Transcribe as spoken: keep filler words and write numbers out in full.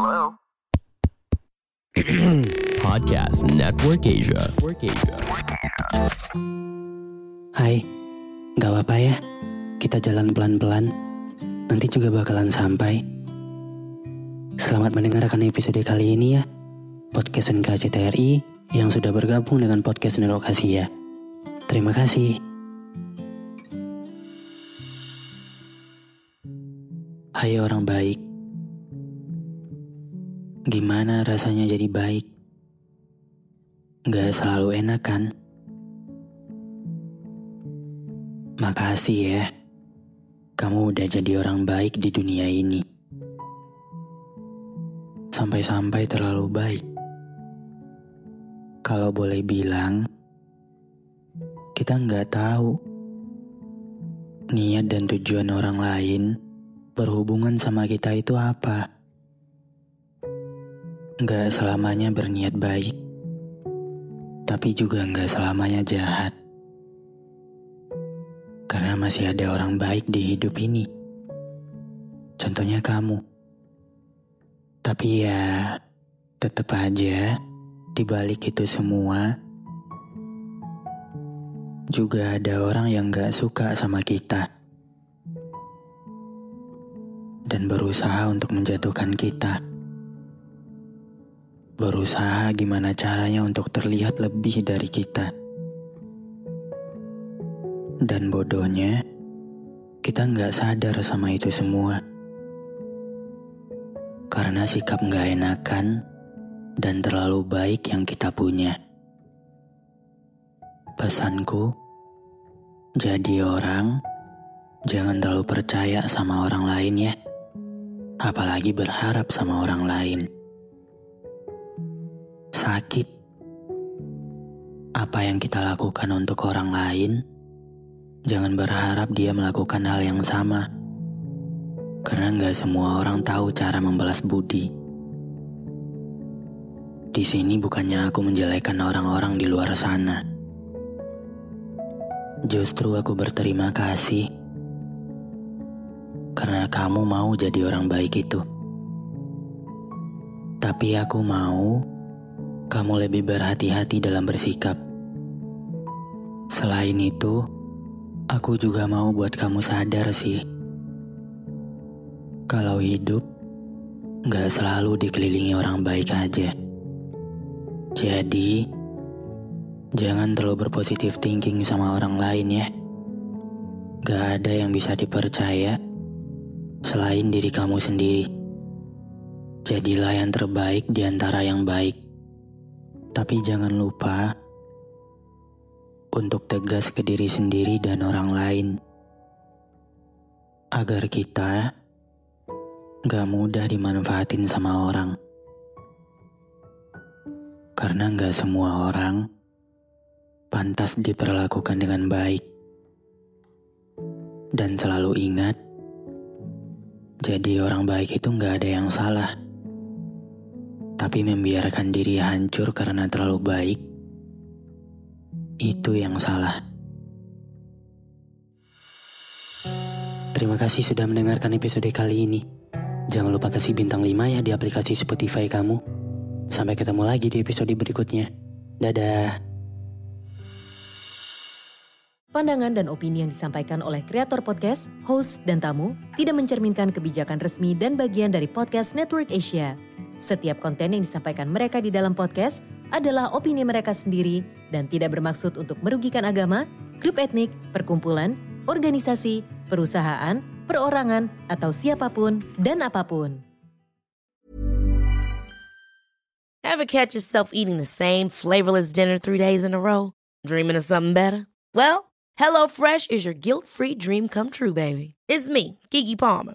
Hello. Podcast Network Asia. Hai, gak apa-apa ya. Kita jalan pelan-pelan. Nanti juga bakalan sampai. Selamat mendengarkan episode kali ini ya. Podcast N K C T R I yang sudah bergabung dengan Podcast Network Asia. Terima kasih. Hai orang baik. Gimana rasanya jadi baik? Gak selalu enak kan? Makasih ya, kamu udah jadi orang baik di dunia ini. Sampai-sampai terlalu baik. Kalau boleh bilang, kita gak tahu niat dan tujuan orang lain berhubungan sama kita itu apa. Gak selamanya berniat baik, tapi juga gak selamanya jahat. Karena masih ada orang baik di hidup ini. Contohnya kamu. Tapi ya, tetap aja di balik itu semua, juga ada orang yang gak suka sama kita dan berusaha untuk menjatuhkan kita. Berusaha gimana caranya untuk terlihat lebih dari kita. Dan bodohnya, kita gak sadar sama itu semua. Karena sikap gak enakan dan terlalu baik yang kita punya. Pesanku, jadi orang, jangan terlalu percaya sama orang lain ya. Apalagi berharap sama orang lain. Sakit. Apa yang kita lakukan untuk orang lain, jangan berharap dia melakukan hal yang sama. Karena gak semua orang tahu cara membalas budi. Di sini bukannya aku menjelekan orang-orang di luar sana. Justru aku berterima kasih karena kamu mau jadi orang baik itu. Tapi aku mau kamu lebih berhati-hati dalam bersikap. Selain itu, aku juga mau buat kamu sadar sih. Kalau hidup, gak selalu dikelilingi orang baik aja. Jadi, jangan terlalu berpositif thinking sama orang lain ya. Gak ada yang bisa dipercaya selain diri kamu sendiri. Jadilah yang terbaik di antara yang baik. Tapi jangan lupa untuk tegas ke diri sendiri dan orang lain, agar kita gak mudah dimanfaatin sama orang. Karena gak semua orang pantas diperlakukan dengan baik. Dan selalu ingat, jadi orang baik itu gak ada yang salah. Tapi membiarkan diri hancur karena terlalu baik, itu yang salah. Terima kasih sudah mendengarkan episode kali ini. Jangan lupa kasih bintang lima ya di aplikasi Spotify kamu. Sampai ketemu lagi di episode berikutnya. Dadah. Pandangan dan opini yang disampaikan oleh kreator podcast, host, dan tamu tidak mencerminkan kebijakan resmi dan bagian dari Podcast Network Asia. Setiap konten yang disampaikan mereka di dalam podcast adalah opini mereka sendiri dan tidak bermaksud untuk merugikan agama, grup etnik, perkumpulan, organisasi, perusahaan, perorangan, atau siapapun dan apapun. Ever catch yourself eating the same flavorless dinner three days in a row? Dreaming of something better? Well, HelloFresh is your guilt-free dream come true, baby. It's me, Kiki Palmer.